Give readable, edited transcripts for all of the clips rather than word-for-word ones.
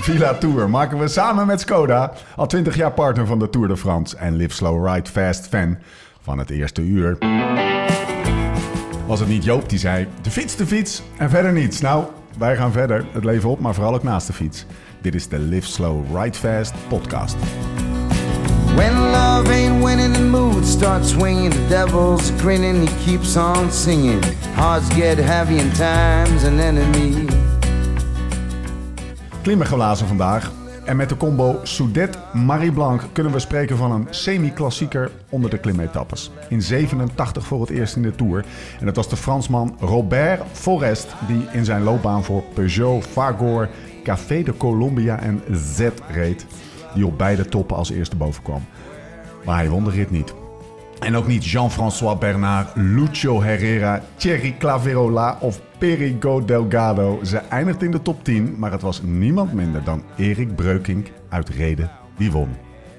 Villa Tour maken we samen met Skoda. Al 20 jaar partner van de Tour de France en Live Slow Ride Fast fan van het eerste uur. Was het niet Joop die zei, de fiets en verder niets. Nou, wij gaan verder, het leven op, maar vooral ook naast de fiets. Dit is de Live Slow Ride Fast podcast. When love ain't winning, the mood starts swinging. The devil's grinning, he keeps on singing. Hearts get heavy and time's an enemy. Klimmen geblazen vandaag. En met de combo Soudet-Marie Blanc kunnen we spreken van een semi-klassieker onder de klimetappes. In 87 voor het eerst in de Tour. En dat was de Fransman Robert Forest die in zijn loopbaan voor Peugeot, Fagor, Café de Colombia en Z reed. Die op beide toppen als eerste boven kwam. Maar hij won de rit niet. En ook niet Jean-François Bernard, Lucho Herrera, Thierry Claverola of Perico Delgado. Ze eindigden in de top 10, maar het was niemand minder dan Erik Breukink uit Reden die won.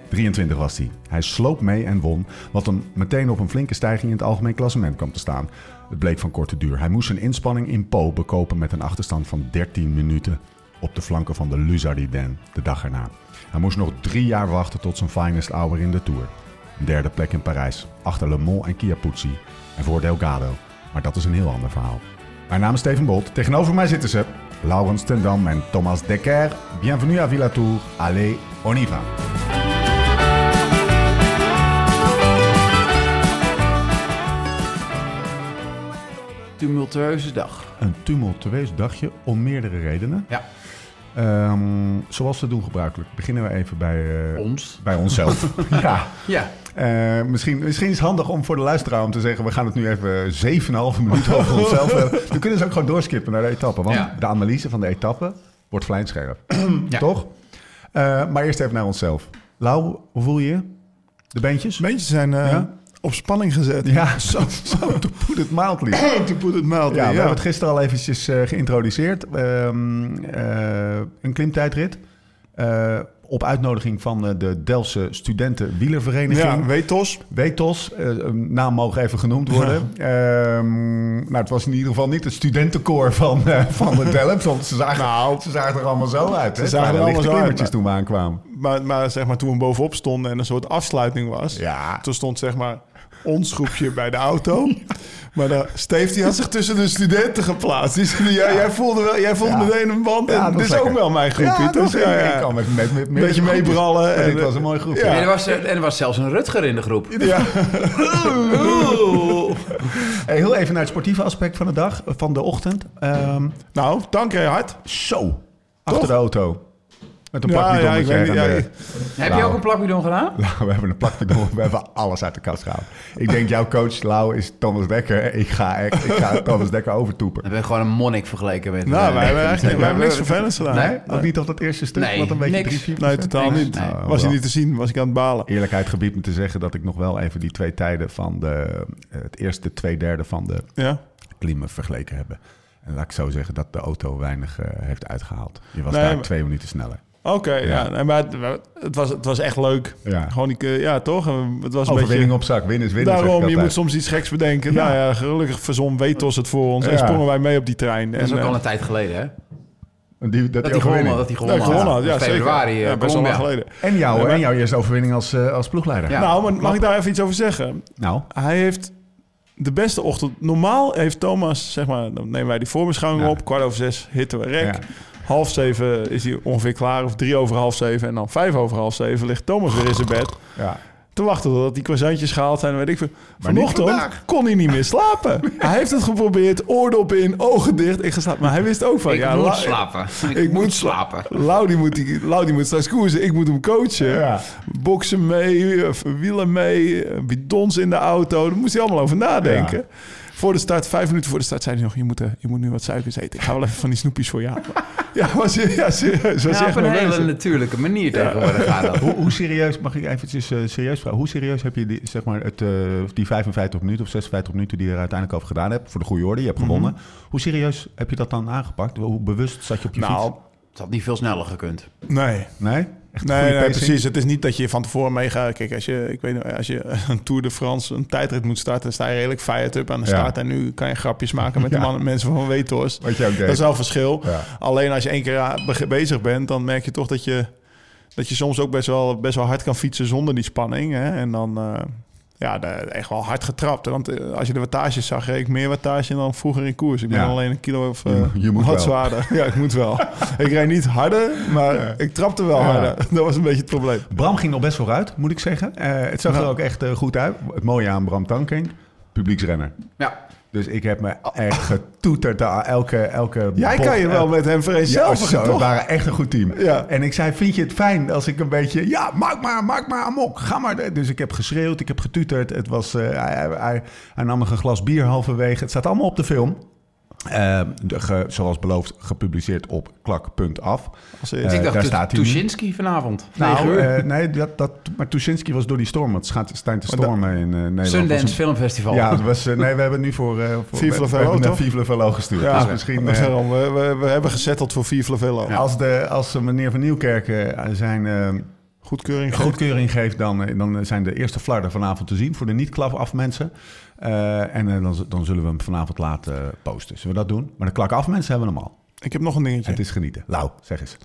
23 was hij. Hij sloop mee en won, wat hem meteen op een flinke stijging in het algemeen klassement kwam te staan. Het bleek van korte duur. Hij moest zijn inspanning in Pau bekopen met een achterstand van 13 minuten op de flanken van de Luzardiren de dag erna. Hij moest nog 3 jaar wachten tot zijn finest hour in de Tour. Een derde plek in Parijs, achter Le Mans en Chiappucci en voor Delgado. Maar dat is een heel ander verhaal. Mijn naam is Steven Bolt, tegenover mij zitten ze, Laurens ten Dam en Thomas Dekker. Bienvenue à Villa Tour, allez, on y va. Tumultueuze dag. Een tumultueus dagje om meerdere redenen. Ja. Zoals we doen gebruikelijk, beginnen we even bij, bij onszelf. Ja. Ja. Misschien is het handig om voor de luisteraar om te zeggen, we gaan het nu even 7,5 minuten over onszelf hebben. We kunnen ze ook gewoon doorskippen naar de etappe, want ja, de analyse van de etappe wordt vlijmscherp. Ja. Toch? Maar eerst even naar onszelf. Lau, hoe voel je? De beentjes? De beentjes zijn... ja? Op spanning gezet. Ja, zo to put it mildly. Ja, we hebben het gisteren al eventjes geïntroduceerd. Een klimtijdrit. Op uitnodiging van de Delftse studentenwielervereniging. Ja, Wetos. Naam mogen even genoemd worden. Ja. Het was in ieder geval niet het studentenkoor van de Delft. Want ze zagen er allemaal zo uit. Ze zagen er allemaal zo uit. Toen we aankwamen. Maar zeg maar, toen we bovenop stonden en een soort afsluiting was. Ja. Toen stond zeg maar ons groepje bij de auto. Maar Steef die had zich tussen de studenten geplaatst. Jij voelde meteen een band. Ja, dit is lekker. Ook wel mijn groepje, ja, toch? Ja. Ik kan met meer beetje meebrallen. En dit was een mooi groepje. Ja. En er was zelfs een Rutger in de groep. Ja. Hey, heel even naar het sportieve aspect van de dag, van de ochtend. Tankrij hard. Zo, achter de auto. Met een plakbidon. Heb je ook een plakbidon gedaan? Lau, we hebben een plakbidon. We hebben alles uit de kast gehaald. Ik denk, jouw coach, Lau, is Thomas Dekker. Ik ga Thomas Dekker overtoepen. We hebben gewoon een monnik vergeleken met... we hebben niks vervelends gedaan. Nee? Ook niet op dat eerste stuk? Nee, wat een beetje niks. Nee, totaal niks. Niet. Nee. Was hij niet te zien, was ik aan het balen. Eerlijkheid gebiedt me te zeggen dat ik nog wel even die 2 tijden van het eerste 2/3 van de klimmen vergeleken hebben. En laat ik zo zeggen dat de auto weinig heeft uitgehaald. Je was daar 2 minuten sneller. Oké, ja. Maar het was echt leuk. Ja. Gewoon toch? Het was een overwinning op zak, winnen. Daarom, je moet soms iets geks bedenken. Ja. Nou ja, gelukkig verzon Wetos het voor ons en sprongen wij mee op die trein. Dat is ook al een tijd geleden, hè? Dat hij gewonnen had. Ja, februari, best wel lang geleden. En jouw eerste overwinning als ploegleider. Ja. Nou, maar mag ik daar even iets over zeggen? Nou. Hij heeft... De beste ochtend. Normaal heeft Thomas, zeg maar, dan nemen wij die voorbeschouwing op. 5:15 hitten we rek. Ja. 6:30 is hij ongeveer klaar. Of 7:03. En dan 7:05 ligt Thomas weer in zijn bed. Ja. Te wachten totdat die croissantjes gehaald zijn. Weet ik veel. Vanochtend kon hij niet meer slapen. Hij heeft het geprobeerd. Oordoppen in, ogen dicht. Ik ga slapen. Maar hij wist ook van... Ik moet slapen. Lau die moet straks koersen. Ik moet hem coachen. Ja. Boksen mee, wielen mee, bidons in de auto. Daar moest hij allemaal over nadenken. Ja. Voor de start, 5 minuten voor de start, zei hij nog... Je moet nu wat suikers eten. Ik ga wel even van die snoepjes voor je halen. Serieus. Op een hele natuurlijke manier tegenwoordig gaat dat. Hoe serieus, mag ik eventjes serieus vragen... Hoe serieus heb je die 55 minuten of 56 minuten... die je er uiteindelijk over gedaan hebt, voor de goede orde? Je hebt gewonnen. Hoe serieus heb je dat dan aangepakt? Hoe bewust zat je op je fiets? Het had niet veel sneller gekund. Nee. Echt nee, precies. Het is niet dat je van tevoren meegaat. Kijk, als je een Tour de France, een tijdrit moet starten, dan sta je redelijk fired up aan de start. En nu kan je grapjes maken met de mensen van Weethorst. Dat is wel verschil. Ja. Alleen als je één keer bezig bent, dan merk je toch dat je soms ook best wel hard kan fietsen zonder die spanning. Hè? En dan... echt wel hard getrapt. Want als je de wattages zag, reed ik meer wattage dan vroeger in koers. Ik ben alleen een kilo of wat zwaarder. Ja, ik moet wel. Ik reed niet harder, maar ik trapte wel harder. Dat was een beetje het probleem. Bram ging nog best vooruit, moet ik zeggen. Het zag er ook echt goed uit. Het mooie aan Bram Tankink, publieksrenner. Ja. Dus ik heb me echt getoeterd aan elke jij bot, kan je wel met hem vereenzelvigen, toch? We waren echt een goed team. Ja. En ik zei, vind je het fijn als ik een beetje... Ja, maak maar amok, ga maar. Dus ik heb geschreeuwd, ik heb getuterd. Het was, hij nam nog een glas bier halverwege. Het staat allemaal op de film. Zoals beloofd, gepubliceerd op klak.af. Ik dacht, Tuschinski vanavond. Maar Tuschinski was door die storm. Het schijnt te stormen in Nederland. Sundance Filmfestival. Ja, dat was, we hebben nu voor Viva la Velo, naar Viva la Velo gestuurd. Ja, dus misschien, we hebben gezetteld voor Viva la Velo. Ja. Als meneer Van Nieuwkerken zijn... goedkeuring geeft, dan zijn de eerste flarden vanavond te zien voor de niet-klak-af mensen. En dan zullen we hem vanavond laten posten. Zullen we dat doen? Maar de klak-af mensen hebben hem al. Ik heb nog een dingetje. Het is genieten. Lau, zeg eens.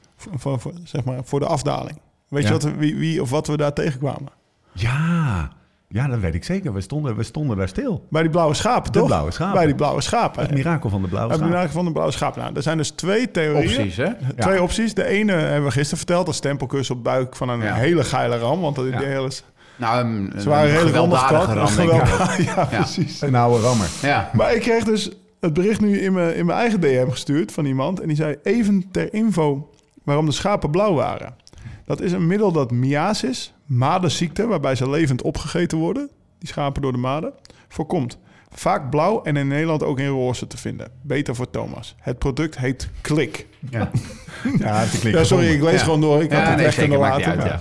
Voor de afdaling. Weet je wie of wat we daar tegenkwamen? Ja... Ja, dat weet ik zeker. We stonden daar stil. Bij die blauwe schapen, toch? Bij die blauwe schapen. Het mirakel van de blauwe schapen. Nou, er zijn dus twee theorieën. Opties, hè? Twee opties. De ene hebben we gisteren verteld. Als stempelkus op buik van een hele geile ram. Want dat ze waren een hele geweldige ram. Ja, precies. Een oude rammer. Ja. Maar ik kreeg dus het bericht nu in mijn eigen DM gestuurd van iemand. En die zei, even ter info waarom de schapen blauw waren. Dat is een middel dat miaas is. Madenziekte, waarbij ze levend opgegeten worden, die schapen door de maden, voorkomt. Vaak blauw en in Nederland ook in roze te vinden. Beter voor Thomas. Het product heet Klik. Ja, sorry, ik lees gewoon door. Ik had het echt kunnen laten.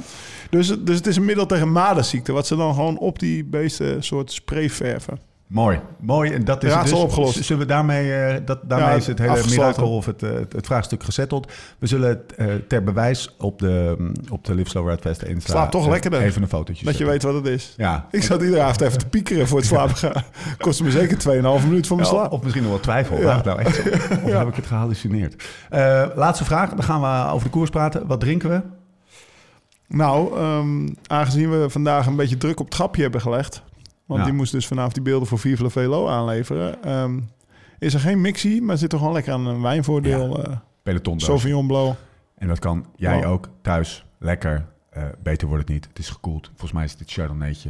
Dus het is een middel tegen madenziekte, wat ze dan gewoon op die beesten soort spray verven. Mooi. En dat is het dus. Opgelost. Zullen we daarmee is het hele mirakel of het vraagstuk gezetteld. We zullen het ter bewijs op de Live Slow Ride Fast Insta. Slaap toch lekkerder. Even een fotootje. Dat je weet wat het is. Ja. Ik zat iedere avond even te piekeren voor het slapen gaan. Kostte me zeker 2,5 minuut van mijn slaap. Of misschien nog wel twijfel. Ja. Nou echt zo. Of heb ik het gehallucineerd? Laatste vraag. Dan gaan we over de koers praten. Wat drinken we? Nou, aangezien we vandaag een beetje druk op het grapje hebben gelegd. Want die moest dus vanavond die beelden voor Viva la Velo aanleveren. Is er geen mixie, maar zit er gewoon lekker aan een wijnvoordeel. Peloton Sauvignon Blanc. En dat kan jij ook thuis. Lekker. Beter wordt het niet. Het is gekoeld. Volgens mij is dit Chardonnaytje.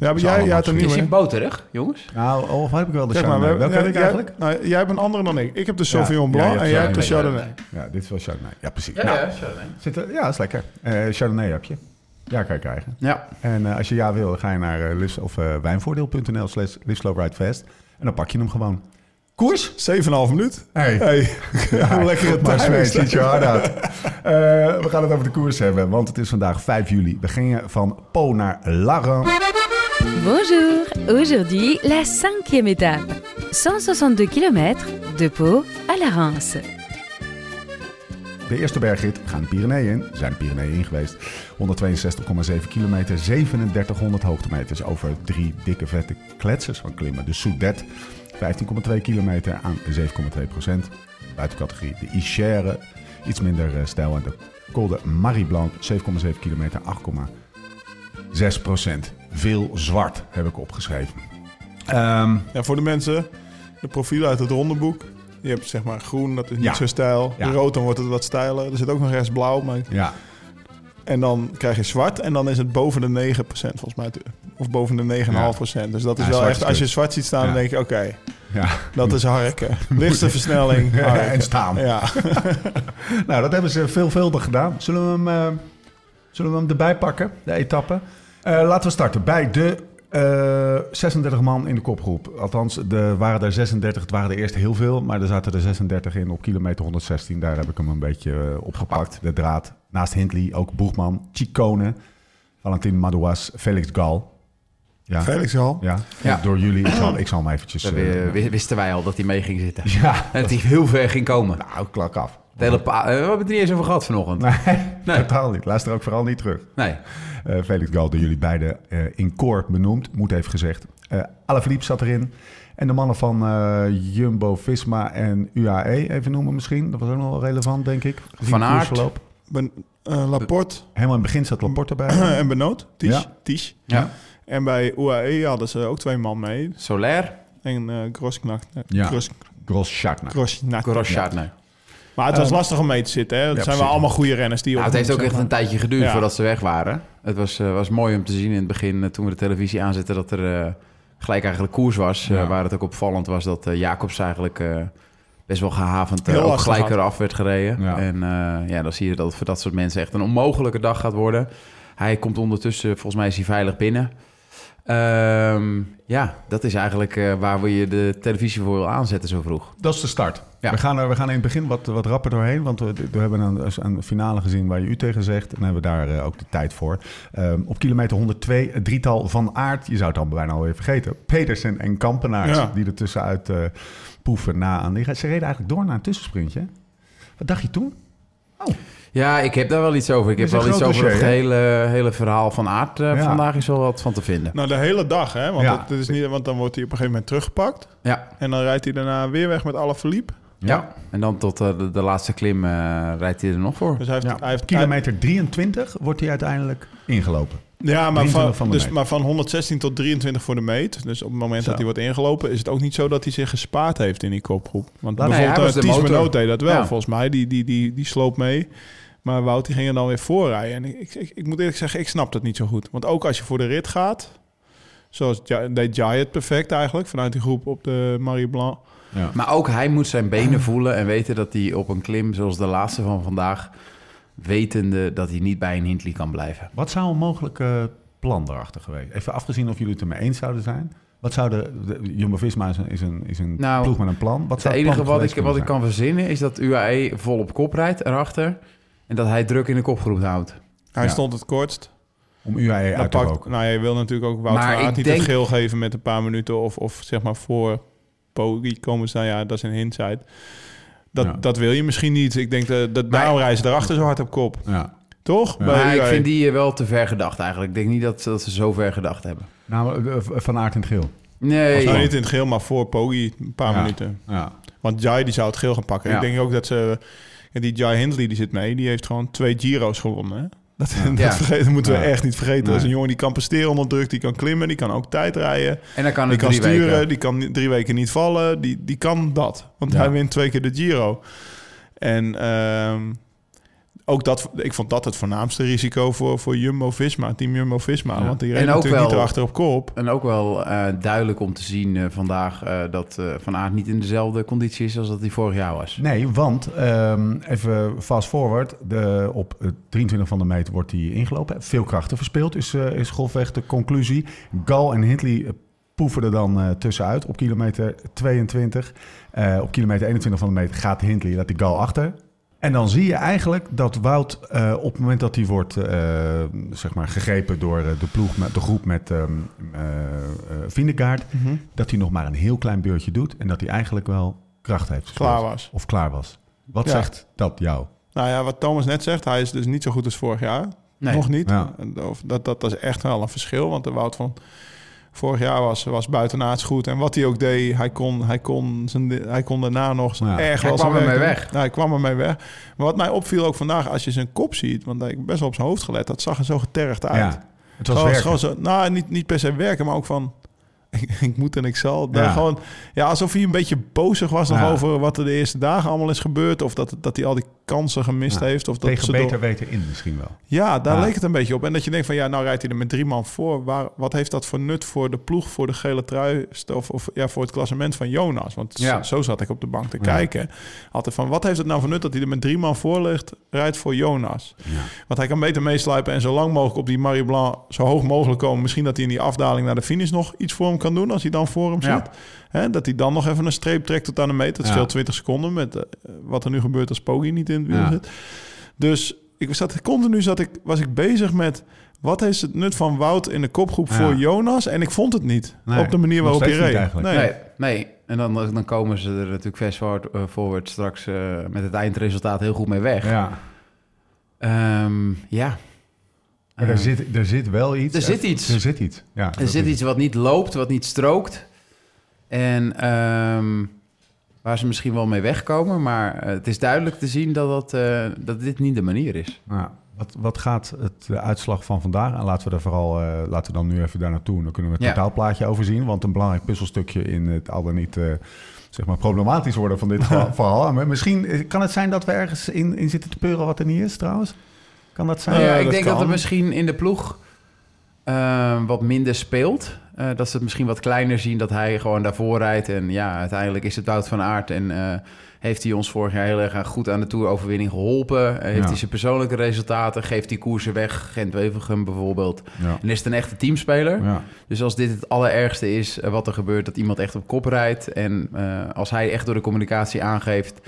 Maar jij had een nieuwe. Is hij boterig, jongens? Nou, of heb ik wel de Chardonnay? Welke heb ik eigenlijk? Jij hebt een andere dan ik. Ik heb de Sauvignon Blanc en jij hebt de Chardonnay. Ja, dit is wel Chardonnay. Ja, precies. Ja, dat is lekker. Chardonnay heb je. Ja, kan je krijgen. Ja. En als je wil, dan ga je naar wijnvoordeel.nl/LiveSlowRideFast. En dan pak je hem gewoon. Koers? 7,5 minuut. Hey. Ja, lekker het maar zweet. Ziet je hard uit. We gaan het over de koers hebben, want het is vandaag 5 juli. We gingen van Pau naar Laruns. Bonjour. Aujourd'hui, la 5e étape. 162 kilometer de Pau à Laruns. De eerste bergrit gaan de Pyreneeën in. Zijn de Pyreneeën in geweest. 162,7 kilometer, 3700 hoogtemeters over 3 dikke vette kletsers van klimmen. De Soudet, 15,2 kilometer aan 7,2%. Buitencategorie de Isère, iets minder stijl. En de Col de Marie Blanc, 7,7 kilometer, 8,6%. Veel zwart heb ik opgeschreven. Voor de mensen, de profielen uit het rondeboek. Je hebt zeg maar groen, dat is niet zo stijl. Ja. Rood, dan wordt het wat stijler. Er zit ook nog rechts blauw. Maar... Ja. En dan krijg je zwart. En dan is het boven de 9% volgens mij. Of boven de 9,5%. Ja. Dus dat is wel echt... Als je zwart ziet staan, dan denk je... Oké, dat is harken. Lichtste versnelling. Harken. En staan. Ja. Nou, dat hebben ze veelvuldig gedaan. Zullen we hem erbij pakken? De etappe. Laten we starten bij de... 36 man in de kopgroep. Althans, er waren er 36. Het waren er eerst heel veel, maar er zaten er 36 in op kilometer 116. Daar heb ik hem een beetje opgepakt, de draad. Naast Hindley ook Boegman, Ciccone, Valentin Madouas, Felix Gall. Ja. Felix Gall? Ja. Door jullie. Ik zal hem eventjes... wisten wij al dat hij mee ging zitten. Ja. En dat hij heel ver ging komen. Nou, klak af. We hebben het niet eens over gehad vanochtend. Nee, totaal niet. Luister ook vooral niet terug. Nee. Felix Gall, door jullie beiden in koor benoemd, moet heeft gezegd. Alaphilippe zat erin. En de mannen van Jumbo-Visma en UAE, even noemen misschien. Dat was ook nog wel relevant, denk ik. Van Aert. Laporte. Helemaal in het begin zat Laporte erbij. En Benoot. Tisch. Ja. En bij UAE hadden ze ook twee man mee. Soler. En Grosknacht. Ja. Groschartner. Maar het was lastig om mee te zitten. Hè? Dat zijn wel allemaal goede renners. Het heeft ook echt een tijdje geduurd voordat ze weg waren. Het was mooi om te zien in het begin, toen we de televisie aanzetten, dat er gelijk eigenlijk koers was. Ja. Waar het ook opvallend was dat Jacobs eigenlijk best wel gehavend ook gelijk eraf werd gereden. Ja. En dan zie je dat het voor dat soort mensen echt een onmogelijke dag gaat worden. Hij komt ondertussen, volgens mij is hij veilig binnen. Dat is eigenlijk waar we je de televisie voor wil aanzetten zo vroeg. Dat is de start. Ja. We gaan in het begin wat rapper doorheen, want we hebben een finale gezien waar je u tegen zegt. En hebben we daar ook de tijd voor. Op kilometer 102, het drietal van Aert. Je zou het dan bijna alweer vergeten. Pedersen en Kampenaerts die er tussenuit poeven na aan. Ze reden eigenlijk door naar een tussensprintje. Wat dacht je toen? Oh. Ja, ik heb daar wel iets over. Ik heb wel iets over het hele verhaal van Aert vandaag. Is wel wat van te vinden. Nou, de hele dag, hè? Want, dat is niet, want dan wordt hij op een gegeven moment teruggepakt. Ja. En dan rijdt hij daarna weer weg met Alaphilippe. Ja, en dan tot de laatste klim rijdt hij er nog voor. Dus hij heeft kilometer 23 wordt hij uiteindelijk ingelopen. Ja, maar van 116 tot 23 voor de meet. Dus op het moment dat hij wordt ingelopen, is het ook niet zo dat hij zich gespaard heeft in die kopgroep. Want bijvoorbeeld Thies Benoot deed dat wel, volgens mij. Die sloop mee. Maar Wout die ging er dan weer voorrijden. En ik moet eerlijk zeggen, ik snap dat niet zo goed. Want ook als je voor de rit gaat, zoals deed Jai het perfect eigenlijk, vanuit die groep op de Marie Blanc. Ja. Maar ook hij moet zijn benen voelen en weten dat hij op een klim, zoals de laatste van vandaag, wetende dat hij niet bij een Hindley kan blijven. Wat zou een mogelijk plan daarachter geweest? Even afgezien of jullie het er mee eens zouden zijn. Wat zou Jumbo-Visma is een ploeg met een plan. Wat zou het enige wat ik kan verzinnen is dat UAE vol op kop rijdt erachter en dat hij druk in de kopgroep houdt. Hij stond het kortst. Om UAE uit te roken. Nou, je wil natuurlijk ook Wout van Aert niet het geel geven met een paar minuten of zeg maar voor Pogi komen staan. Ja, dat is een hindsight. Dat wil je misschien niet. Ik denk dat daarom reizen erachter zo hard op kop. Ja. Toch? Ja. Maar ik vind die wel te ver gedacht eigenlijk. Ik denk niet dat ze zo ver gedacht hebben. Nou, Van Aert in het geel? Nee. Niet in het geel, maar voor Pogi een paar minuten. Ja. Want Jai die zou het geel gaan pakken. Ja. Ik denk ook dat ze... Die Jai Hindley die zit mee. Die heeft gewoon 2 Giro's gewonnen. Hè? Dat moeten we echt niet vergeten. Dat is een jongen die kan presteren onder druk. Die kan klimmen. Die kan ook tijd rijden. En dan kan die kan sturen. Weken. Die kan 3 weken niet vallen. Die kan dat. Want hij wint 2 keer de Giro. En ook dat, ik vond dat het voornaamste risico voor Jumbo-Visma. Team Jumbo-Visma. Ja. Want die reed natuurlijk niet erachter op kop. En ook wel duidelijk om te zien vandaag dat Van Aert niet in dezelfde conditie is als dat hij vorig jaar was. Nee, want even fast forward. Op 23 van de meet wordt hij ingelopen. Veel krachten verspeeld is grofweg de conclusie. Gall en Hindley poeven er dan tussenuit op kilometer 22. Op kilometer 21 van de meet gaat Hindley, laat die Gall achter. En dan zie je eigenlijk dat Wout op het moment dat hij wordt zeg maar gegrepen door de groep met Vingegaard, dat hij nog maar een heel klein beurtje doet en dat hij eigenlijk wel kracht heeft. Klaar was. Wat zegt dat jou? Nou ja, wat Thomas net zegt, hij is dus niet zo goed als vorig jaar. Nee. Nog niet. Ja. Dat is echt wel een verschil, want de Wout van vorig jaar was buitenaards goed. En wat hij ook deed, hij kon daarna nog erg wel zijn weg. Hij kwam ermee weg. Maar wat mij opviel ook vandaag, als je zijn kop ziet, want ik heb best wel op zijn hoofd gelet, dat zag er zo getergd uit. Ja, het was gewoon zo, nou, niet per se werken, maar ook van ik moet en ik zal. Ja. Gewoon, alsof hij een beetje bozig was nog over wat er de eerste dagen allemaal is gebeurd. Of dat hij al die kansen gemist heeft. Of dat tegen ze beter weten in misschien wel. Ja, daar leek het een beetje op. En dat je denkt van nou rijdt hij er met 3 man voor. Wat heeft dat voor nut voor de ploeg, voor de gele trui? Of voor het klassement van Jonas. Want zo zat ik op de bank te kijken. Altijd van, wat heeft het nou voor nut dat hij er met 3 man voor ligt, rijdt voor Jonas? Ja. Want hij kan beter meesluipen en zo lang mogelijk op die Marie Blanc zo hoog mogelijk komen. Misschien dat hij in die afdaling naar de finish nog iets voor hem kan doen als hij dan voor hem zit. Ja. He, dat hij dan nog even een streep trekt tot aan de meet. Dat scheelt 20 seconden met wat er nu gebeurt als Poggi niet in het wiel zit. Dus ik was ik bezig met wat is het nut van Wout in de kopgroep voor Jonas? En ik vond het niet op de manier waarop hij reed. Nee. En dan komen ze er natuurlijk fast forward straks met het eindresultaat heel goed mee weg. Ja. Maar er zit wel iets. Er zit iets. Ja, er zit iets wat niet loopt, wat niet strookt. En waar ze misschien wel mee wegkomen. Maar het is duidelijk te zien dat dit niet de manier is. Ja. Wat gaat de uitslag van vandaag? En laten we dan nu even daar naartoe. Dan kunnen we het totaalplaatje overzien. Want een belangrijk puzzelstukje in het al dan niet zeg maar problematisch worden van dit verhaal. Maar misschien kan het zijn dat we ergens in zitten te peuren wat er niet is trouwens. Kan dat zijn? Ja, ik denk dat er misschien in de ploeg wat minder speelt. Dat ze het misschien wat kleiner zien dat hij gewoon daarvoor rijdt. En ja, uiteindelijk is het Wout van Aert. En heeft hij ons vorig jaar heel erg goed aan de Tour-overwinning geholpen. Heeft hij zijn persoonlijke resultaten. Geeft hij koersen weg. Gent-Wevelgem bijvoorbeeld. Ja. En is het een echte teamspeler. Ja. Dus als dit het allerergste is wat er gebeurt, dat iemand echt op kop rijdt. En als hij echt door de communicatie aangeeft,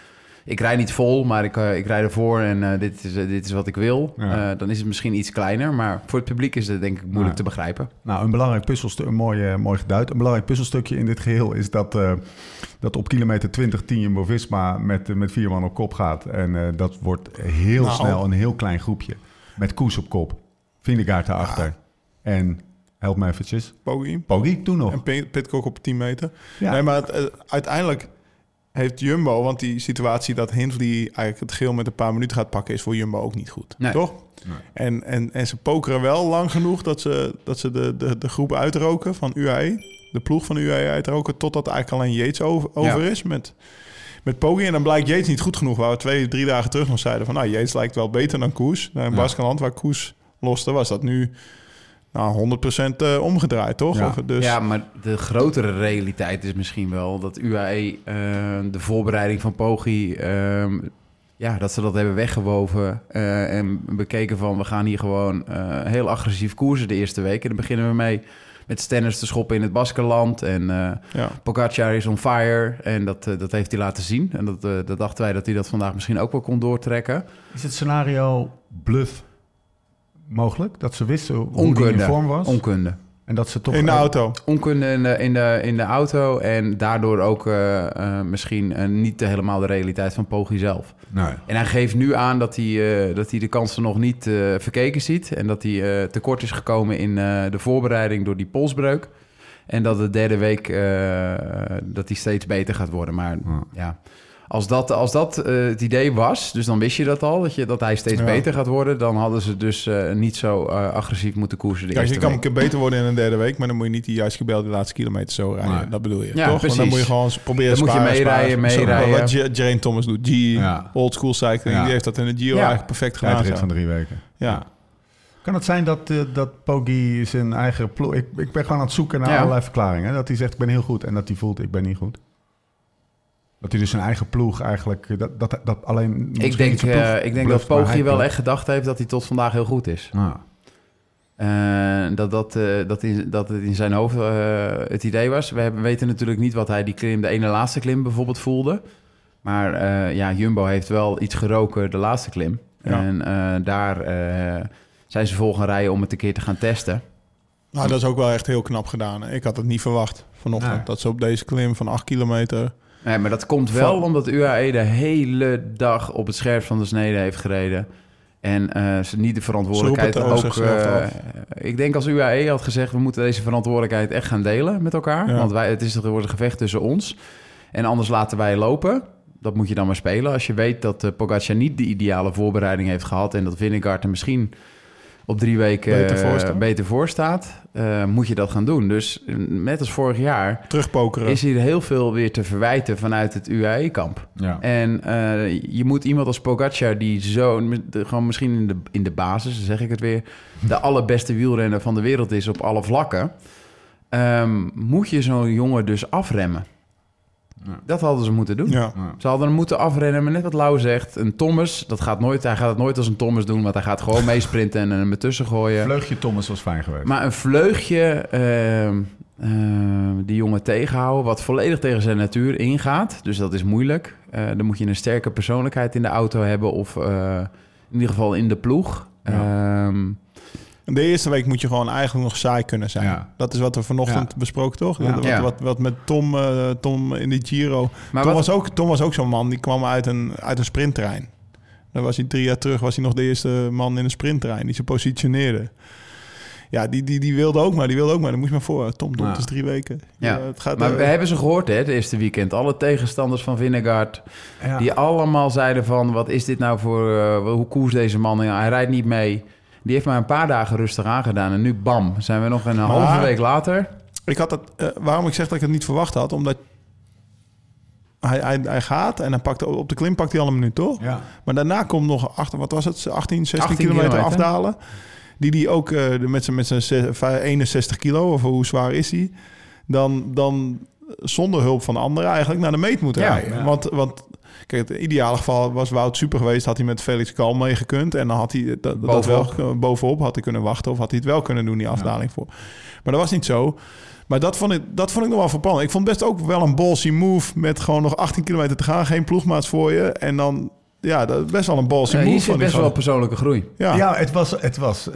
ik rijd niet vol, maar ik rijd ervoor en dit is wat ik wil. Ja. Dan is het misschien iets kleiner, maar voor het publiek is het denk ik moeilijk te begrijpen. Nou, een belangrijk puzzelstuk, mooi geduid. Een belangrijk puzzelstukje in dit geheel is dat op kilometer 20 10 Jumbo-Visma met 4 man op kop gaat. En dat wordt heel snel een heel klein groepje. Met Koes op kop, Vingegaard erachter en... help me eventjes. Pogi, toen nog. En Pidcock op 10 meter. Ja. Nee, maar uiteindelijk heeft Jumbo, want die situatie dat Hindley eigenlijk het geel met een paar minuten gaat pakken, is voor Jumbo ook niet goed, toch? Nee. En ze pokeren wel lang genoeg dat ze de groep uitroken van UAE, de ploeg van UAE uitroken, totdat eigenlijk alleen Yates over is met Pogi. En dan blijkt Yates niet goed genoeg, waar we 2-3 dagen terug nog zeiden van, nou, Yates lijkt wel beter dan Koes. Nou, in Baskenland, waar Koes loste, was dat nu 100% omgedraaid, toch? Ja. Dus... ja, maar de grotere realiteit is misschien wel dat UAE de voorbereiding van Pogi, dat ze dat hebben weggewoven en bekeken van, we gaan hier gewoon heel agressief koersen de eerste week. En dan beginnen we mee met stenners te schoppen in het Baskenland. En Pogačar is on fire. En dat heeft hij laten zien. En dat dachten wij dat hij dat vandaag misschien ook wel kon doortrekken. Is het scenario bluff? Mogelijk dat ze wisten hoe onkunde, die in vorm was. Onkunde. En dat ze toch in de auto. Onkunde in de auto. En daardoor ook misschien niet helemaal de realiteit van Pogi zelf. Nee. En hij geeft nu aan dat hij de kansen nog niet verkeken ziet. En dat hij tekort is gekomen in de voorbereiding door die polsbreuk. En dat de derde week dat hij steeds beter gaat worden. Maar ja... Als dat het idee was, dus dan wist je dat al, dat hij steeds beter gaat worden, dan hadden ze dus niet zo agressief moeten koersen. Ja, je kan een keer beter worden in een derde week, maar dan moet je niet die juist gebelde laatste kilometer zo rijden. Nee. Dat bedoel je, toch? Precies. Want dan moet je gewoon proberen meerijden. Wat Geraint Thomas doet, old school cycling, die heeft dat in de Giro eigenlijk perfect gedaan. Tijdrit van 3 weken. Ja. Kan het zijn dat Pogi zijn eigen ploeg... Ik ben gewoon aan het zoeken naar allerlei verklaringen. Dat hij zegt, ik ben heel goed, en dat hij voelt, ik ben niet goed. Dat hij dus zijn eigen ploeg eigenlijk... Dat alleen ik denk dat Pogi wel echt gedacht heeft dat hij tot vandaag heel goed is. Ah. Dat het in zijn hoofd het idee was. We weten natuurlijk niet wat hij de ene laatste klim bijvoorbeeld voelde. Maar Jumbo heeft wel iets geroken de laatste klim. Ja. En daar zijn ze vol gaan rijden om het een keer te gaan testen. Nou, dat is ook wel echt heel knap gedaan. Ik had het niet verwacht vanochtend. Ja. Dat ze op deze klim van 8 kilometer... Nee, maar dat komt wel omdat UAE de hele dag op het scherp van de snede heeft gereden. En ze niet de verantwoordelijkheid ook... ik denk als UAE had gezegd, we moeten deze verantwoordelijkheid echt gaan delen met elkaar. Ja. Want het is er een gevecht tussen ons. En anders laten wij lopen. Dat moet je dan maar spelen. Als je weet dat Pogačar niet de ideale voorbereiding heeft gehad... en dat Vingegaard er misschien op 3 weken beter voor staat... moet je dat gaan doen. Dus net als vorig jaar... terugpokeren. Is hier heel veel weer te verwijten vanuit het UAE-kamp. Ja. En je moet iemand als Pogačar... die gewoon misschien in de basis, zeg ik het weer... de allerbeste wielrenner van de wereld is op alle vlakken... moet je zo'n jongen dus afremmen. Ja. Dat hadden ze moeten doen. Ja. Ze hadden hem moeten afrennen, maar net wat Lau zegt... een Thomas, hij gaat het nooit als een Thomas doen... want hij gaat gewoon meesprinten en hem ertussen gooien. Een vleugje Thomas was fijn geweest. Maar een vleugje die jongen tegenhouden... wat volledig tegen zijn natuur ingaat. Dus dat is moeilijk. Dan moet je een sterke persoonlijkheid in de auto hebben... of in ieder geval in de ploeg. Ja. De eerste week moet je gewoon eigenlijk nog saai kunnen zijn. Ja. Dat is wat we vanochtend besproken, toch? Ja. Wat met Tom in de Giro. Maar Tom was ook zo'n man, die kwam uit een sprintterrein. Dan was hij 3 jaar terug, was hij nog de eerste man in een sprintterrein die ze positioneerde. Ja, die wilde ook maar. Dan moest je maar voor. Tom doet dus 3 weken. Ja. Het gaat maar we hebben ze gehoord, hè, het eerste weekend. Alle tegenstanders van Vingegaard. Ja. Die allemaal zeiden van, wat is dit nou voor... hoe koers deze man? Hij rijdt niet mee. Die heeft maar een paar dagen rustig aangedaan. En nu, bam, zijn we nog een halve week later. Ik had dat, waarom ik zeg dat ik het niet verwacht had, omdat... Hij gaat en hij pakt op de klim pakt hij al een minuut, toch? Ja. Maar daarna komt nog 18, 16 kilometer afdalen. Die ook met zijn 61 kilo, of hoe zwaar is hij... dan zonder hulp van anderen eigenlijk naar de meet moet rijden. Ja. Want kijk, het ideale geval was Wout super geweest... had hij met Felix Gall meegekund... en dan had hij bovenop had hij kunnen wachten... of had hij het wel kunnen doen, die afdaling voor. Maar dat was niet zo... Maar dat vond ik nog wel verpand. Ik vond best ook wel een ballsy move... met gewoon nog 18 kilometer te gaan. Geen ploegmaats voor je. En dan... Ja, dat is best wel een ballsy move. Hier zit best wel persoonlijke groei. Ja, het was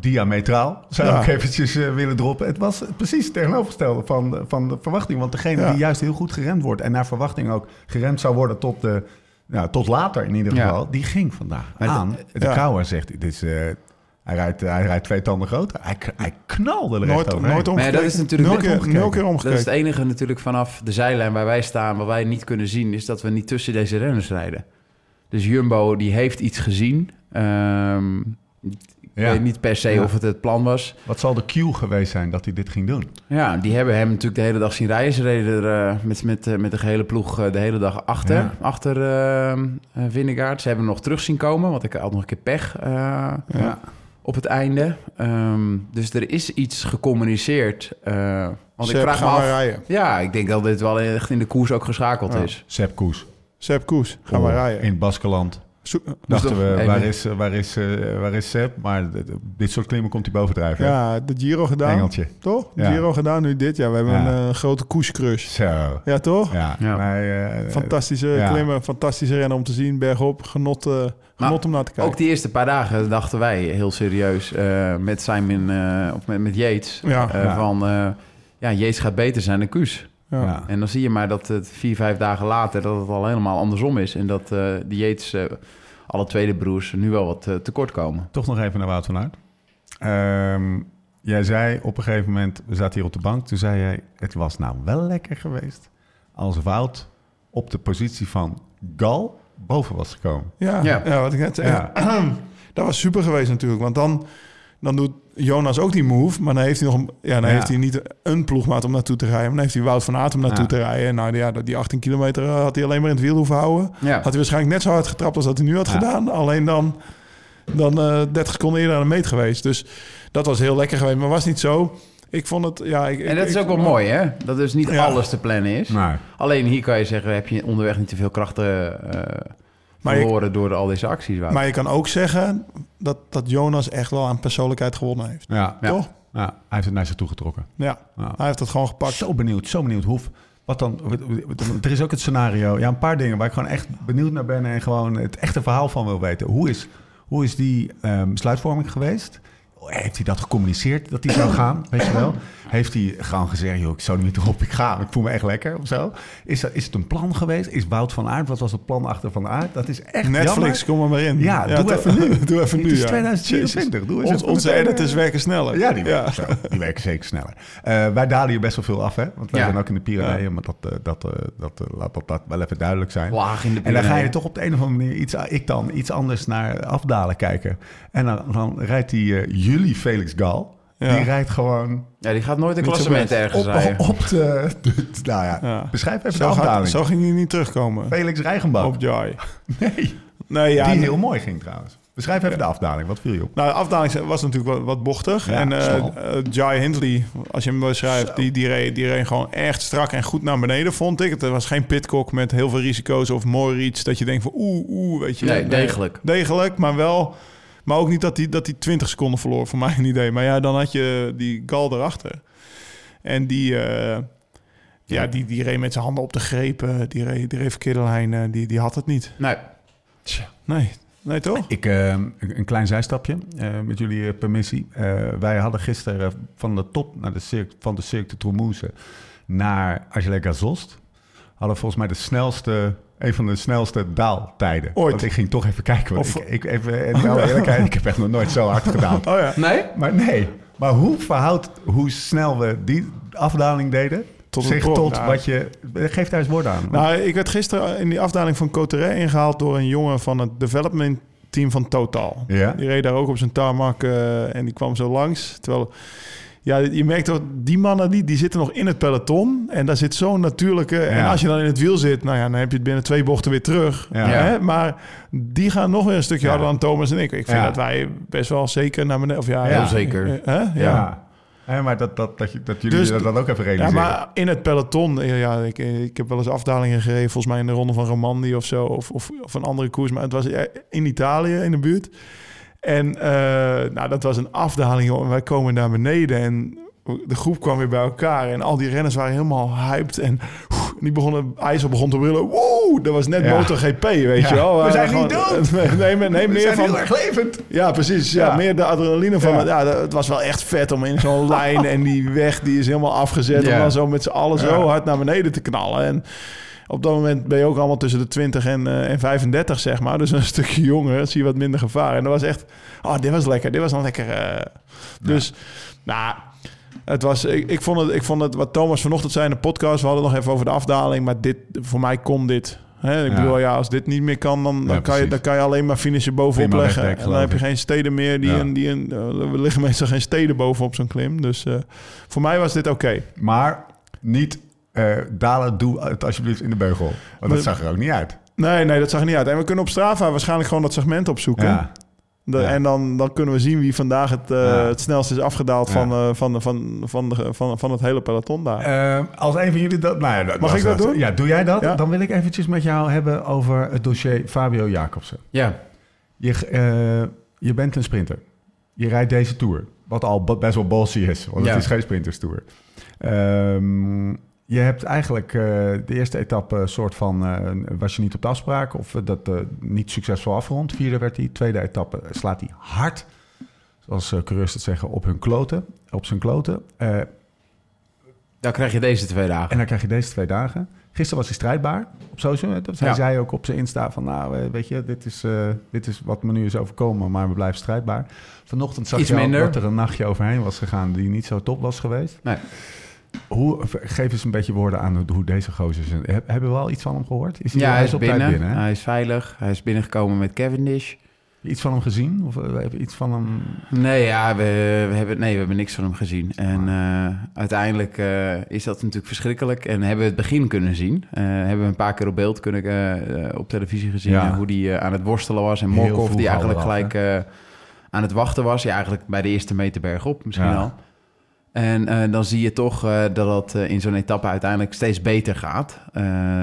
diametraal. Zou ik eventjes willen droppen. Het was precies het tegenovergestelde van de verwachting. Want degene die juist heel goed geremd wordt... en naar verwachting ook geremd zou worden tot de... Nou, tot later in ieder geval. Die ging vandaag aan. De Kouwer zegt... Dit is... Hij rijdt 2 tanden groter. Hij knalde er echt overheen. Nooit omgekeken. Dat is natuurlijk 0 keer omgekeken. Dat is het enige natuurlijk vanaf de zijlijn waar wij staan... wat wij niet kunnen zien, is dat we niet tussen deze renners rijden. Dus Jumbo, die heeft iets gezien. Ik weet niet per se of het plan was. Wat zal de cue geweest zijn dat hij dit ging doen? Ja, die hebben hem natuurlijk de hele dag zien rijden. Ze reden er met de gehele ploeg de hele dag achter Vingegaard. Ze hebben hem nog terug zien komen, want ik had nog een keer pech... op het einde. Dus er is iets gecommuniceerd. Want Sepp, ik vraag me af... rijden. Ja, ik denk dat dit wel echt in de koers ook geschakeld is. Sepp Kuss. Gaan we rijden. In Baskenland. Dachten we, waar is Sepp? Maar dit soort klimmen komt hij bovendrijven. Ja, de Giro gedaan. Engeltje. Toch? Ja. Giro gedaan, nu dit. Ja, we hebben een grote koerscrush. Zo. Ja, toch? Ja. Fantastische klimmen, fantastische rennen om te zien. Bergop, genot om naar te kijken. Ook die eerste paar dagen dachten wij heel serieus met Simon of met Yates. Yates gaat beter zijn dan Kuss. Ja. En dan zie je maar dat het 4-5 dagen later... dat het al helemaal andersom is. En dat de Yates, alle tweede broers, nu wel wat tekort komen. Toch nog even naar Wout van Aert. Jij zei op een gegeven moment... we zaten hier op de bank. Toen zei jij, het was nou wel lekker geweest... als Wout op de positie van Gall boven was gekomen. Ja, wat ik net zei. Ja. Dat was super geweest natuurlijk. Want dan doet... Jonas ook die move, maar dan heeft hij nog heeft hij niet een ploegmaat om naartoe te rijden, maar dan heeft hij Wout van Aert om naartoe te rijden. Nou ja, die 18 kilometer had hij alleen maar in het wiel hoeven houden. Ja. Had hij waarschijnlijk net zo hard getrapt als dat hij nu had gedaan. Alleen dan 30 seconden eerder aan de meet geweest. Dus dat was heel lekker geweest, maar was niet zo. Ik vond het... En dat is ook wel mooi, hè? Dat dus niet alles te plannen is. Nee. Alleen hier kan je zeggen, heb je onderweg niet te veel krachten... verloren door al deze acties. Maar je kan ook zeggen dat Jonas echt wel aan persoonlijkheid gewonnen heeft. Ja, toch? Ja, hij heeft het naar zich toe getrokken. Ja, hij heeft het gewoon gepakt. Zo benieuwd. Hoef. Wat dan? Er is ook het scenario. Ja, een paar dingen waar ik gewoon echt benieuwd naar ben... en gewoon het echte verhaal van wil weten. Hoe is die besluitvorming geweest? Heeft hij dat gecommuniceerd, dat hij zou gaan? Weet je wel? Heeft hij gewoon gezegd, joh, ik zou er niet op, ik ga. Ik voel me echt lekker of zo. Is het een plan geweest? Is Wout van Aert, wat was het plan achter Van Aert? Dat is echt Netflix, jammer. Kom er maar in. Ja, doe even nu. Het is 2024. Onze editors werken sneller. Ja, die werken zeker sneller. Wij dalen hier best wel veel af, hè? Want wij zijn ook in de Pyreneeën, maar laat dat wel even duidelijk zijn. Laag in de Pyreneeën. En dan ga je toch op de een of andere manier iets anders naar afdalen kijken. En dan rijdt hij jullie Felix Gall. Ja. Die rijdt gewoon... Ja, die gaat nooit een klassement ergens rijden. Beschrijf even de afdaling. Zo ging hij niet terugkomen. Felix Reichenbach. Op Joy. Nee ja, die heel mooi ging trouwens. Beschrijf even de afdaling. Wat viel je op? Nou, de afdaling was natuurlijk wat bochtig. Ja, en Jai Hindley, als je hem beschrijft, die reed gewoon echt strak en goed naar beneden, vond ik. Het was geen Pidcock met heel veel risico's of mooi iets dat je denkt van weet je. Nee, degelijk. Degelijk, maar wel... Maar ook niet dat die 20 seconden verloor, voor mij een idee. Maar ja, dan had je die Gall erachter. En die reed met zijn handen op de grepen. Die reed verkeerde lijnen. Die had het niet. Nee. Tja, nee. Nee, toch? Ik, een klein zijstapje met jullie permissie. Wij hadden gisteren van de top naar de Cirque de Toulouse naar Argelès-Gazost. Hadden volgens mij de snelste... Een van de snelste daaltijden. Ooit. Want ik ging toch even kijken. Of, ik heb echt nog nooit zo hard gedaald. Oh ja. Nee? Maar hoe snel we die afdaling deden... Wat je... Geef daar eens woord aan. Nou, ik werd gisteren in die afdaling van Cauterets ingehaald... door een jongen van het development team van Total. Ja. Die reed daar ook op zijn tarmac en die kwam zo langs. Terwijl... Ja, je merkt dat die mannen die zitten nog in het peloton. En daar zit zo'n natuurlijke... Ja. En als je dan in het wiel zit, nou ja, dan heb je het binnen 2 bochten weer terug. Ja. Hè? Maar die gaan nog weer een stukje harder dan Thomas en ik. Ik vind dat wij best wel zeker naar beneden... zeker. Hè? Ja. Ja. Ja, maar dat jullie dus, dat ook even realiseren. Ja, maar in het peloton... Ja, ik heb wel eens afdalingen gereden... volgens mij in de ronde van Romandie of zo... of een andere koers. Maar het was in Italië, in de buurt... En dat was een afdaling, joh. En wij komen naar beneden en de groep kwam weer bij elkaar. En al die renners waren helemaal hyped. En die begon te brullen. Wow, dat was net MotoGP, weet je wel. We zijn niet dood. Nee, we zijn heel erg levend. Ja, precies. Ja. Meer de adrenaline van... Ja, het was wel echt vet om in zo'n lijn en die weg die is helemaal afgezet. Ja. Om dan zo met z'n allen zo hard naar beneden te knallen. En op dat moment ben je ook allemaal tussen de 20 en 35, zeg maar. Dus een stukje jonger, zie je wat minder gevaar. En dat was echt... Oh, dit was lekker. Dit was dan lekker. Dus, het was... Ik vond het wat Thomas vanochtend zei in de podcast... We hadden het nog even over de afdaling. Maar dit, voor mij kon dit. Hè? Ik bedoel, als dit niet meer kan... Dan kan je alleen maar finishen bovenop leggen. En dan heb je geen steden meer. Er liggen meestal geen steden bovenop zo'n klim. Dus voor mij was dit oké. Maar niet... dalen, doe het alsjeblieft in de beugel. Want dat zag er ook niet uit. Nee, dat zag er niet uit. En we kunnen op Strava waarschijnlijk gewoon dat segment opzoeken. Ja. En dan kunnen we zien wie vandaag het snelst is afgedaald van het hele peloton daar. Als een van jullie dat... Mag ik dat doen? Ja, doe jij dat? Ja. Dan wil ik eventjes met jou hebben over het dossier Fabio Jacobsen. Ja. Je bent een sprinter. Je rijdt deze Tour. Wat al best wel ballsy is. Want het is geen sprinterstoer. Je hebt eigenlijk de eerste etappe soort van... was je niet op de afspraak of dat niet succesvol afgerond. 4e werd hij. 2e etappe slaat hij hard, zoals coureurs dat zeggen, op zijn kloten. Dan krijg je deze 2 dagen. En dan krijg je deze 2 dagen. Gisteren was hij strijdbaar op social. Hij zei ook op zijn Insta van... weet je, dit is wat me nu is overkomen, maar we blijven strijdbaar. Vanochtend zag je dat er een nachtje overheen was gegaan... die niet zo top was geweest. Nee. Geef eens een beetje woorden aan hoe deze gozer is. Hebben we al iets van hem gehoord? Hij is op binnen. Tijd binnen, hè? Hij is veilig. Hij is binnengekomen met Cavendish. Iets van hem gezien? Of hebben we iets van hem... Nee, we hebben niks van hem gezien. En uiteindelijk is dat natuurlijk verschrikkelijk. En hebben we het begin kunnen zien. Hebben we een paar keer op beeld kunnen op televisie gezien... Hoe hij aan het worstelen was. En Morkov die eigenlijk gelijk aan het wachten was. Ja, eigenlijk bij de eerste meter bergop misschien al. En dan zie je toch dat in zo'n etappe uiteindelijk steeds beter gaat.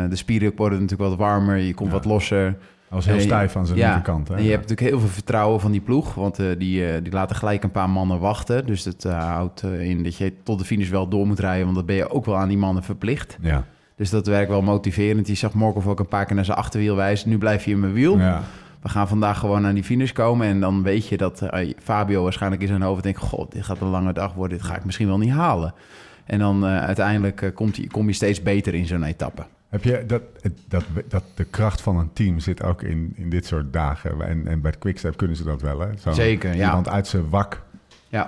De spieren worden natuurlijk wat warmer, je komt wat losser. Hij was heel stijf aan zijn linkerkant. Hè? En je hebt natuurlijk heel veel vertrouwen van die ploeg, want die laten gelijk een paar mannen wachten. Dus dat houdt in dat je tot de finish wel door moet rijden, want dat ben je ook wel aan die mannen verplicht. Ja. Dus dat werkt wel motiverend. Je zag Morkov ook een paar keer naar zijn achterwiel wijzen. Nu blijf je in mijn wiel. Ja. We gaan vandaag gewoon aan die finish komen. En dan weet je dat Fabio waarschijnlijk in zijn hoofd denkt... God, dit gaat een lange dag worden. Dit ga ik misschien wel niet halen. En dan uiteindelijk kom je steeds beter in zo'n etappe. Heb je dat de kracht van een team zit ook in dit soort dagen. En bij Quickstep kunnen ze dat wel, hè? Zeker, iemand uit zijn wak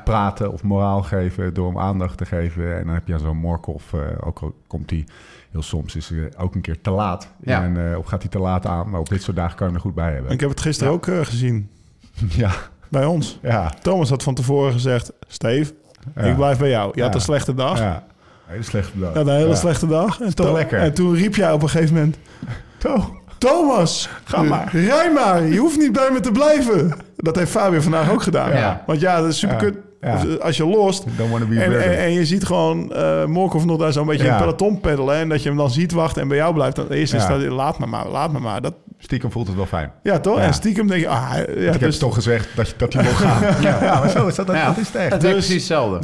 praten of moraal geven... door hem aandacht te geven. En dan heb je zo'n Morkov, ook al komt hij... Heel soms is hij ook een keer te laat. Ja. En, of gaat hij te laat aan. Maar op dit soort dagen kan je er goed bij hebben. Ik heb het gisteren ook gezien. Ja. Bij ons. Ja. Thomas had van tevoren gezegd... Steve, ik blijf bij jou. Je had een slechte dag. Ja. Hele slechte dag. Een hele slechte dag. En toch lekker. En toen riep jij op een gegeven moment... Thomas, ga maar. Rij maar. Je hoeft niet bij me te blijven. Dat heeft Fabio vandaag ook gedaan. Ja. Want dat is super kut. Ja. Als je lost en je ziet gewoon Morkov nog daar zo'n beetje een peloton peddelen... en dat je hem dan ziet wachten en bij jou blijft... dan eerst is dat, laat me maar. Stiekem voelt het wel fijn. Ja, toch? Ja. En stiekem denk je... Ah, ja, ik heb toch gezegd dat hij mocht gaan. Ja, maar zo is dat, dat is het echt. Het is precies hetzelfde.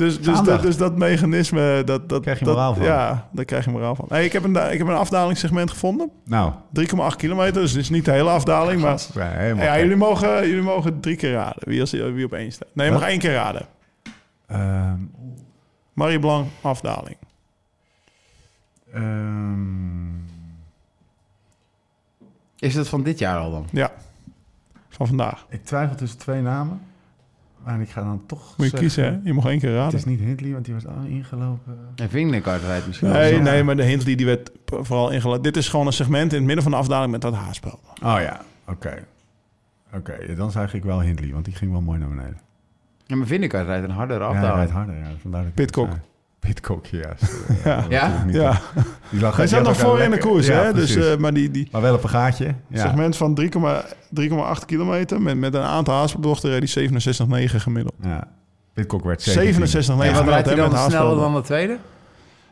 Dus dat mechanisme... Dat krijg je moraal van. Ja, daar krijg je moraal van. Hey, ik heb een afdalingssegment gevonden. Nou. 3,8 kilometer, dus het is niet de hele afdaling. Maar ja, jullie mogen 3 keer raden. Wie op 1 staat. Nee, je mag 1 keer raden. Marie Blanc, afdaling. Is dat van dit jaar al dan? Ja, van vandaag. Ik twijfel tussen 2 namen. Maar ik ga dan toch moet je zeggen, kiezen, hè? Je mag 1 keer raden. Het is niet Hindley, want die werd al ingelopen. En Vingegaard rijdt misschien. Nee, maar de Hindley die werd vooral ingelopen. Dit is gewoon een segment in het midden van de afdaling met dat haarspel. Oh ja, oké. Dan zeg ik wel Hindley, want die ging wel mooi naar beneden. Ja, maar Vingegaard rijdt een hardere afdaling. Ja, hij rijdt harder, ja. Pidcock, juist. Ja. Hij zat nog voor in de koers, ja, hè? Dus, maar wel op een gaatje. Ja. Segment van 3,8 kilometer met een aantal haaspelbochten reed hij 67,9 gemiddeld. Ja. Pidcock werd 67,9. Wat rijdt hij dan sneller dan de tweede?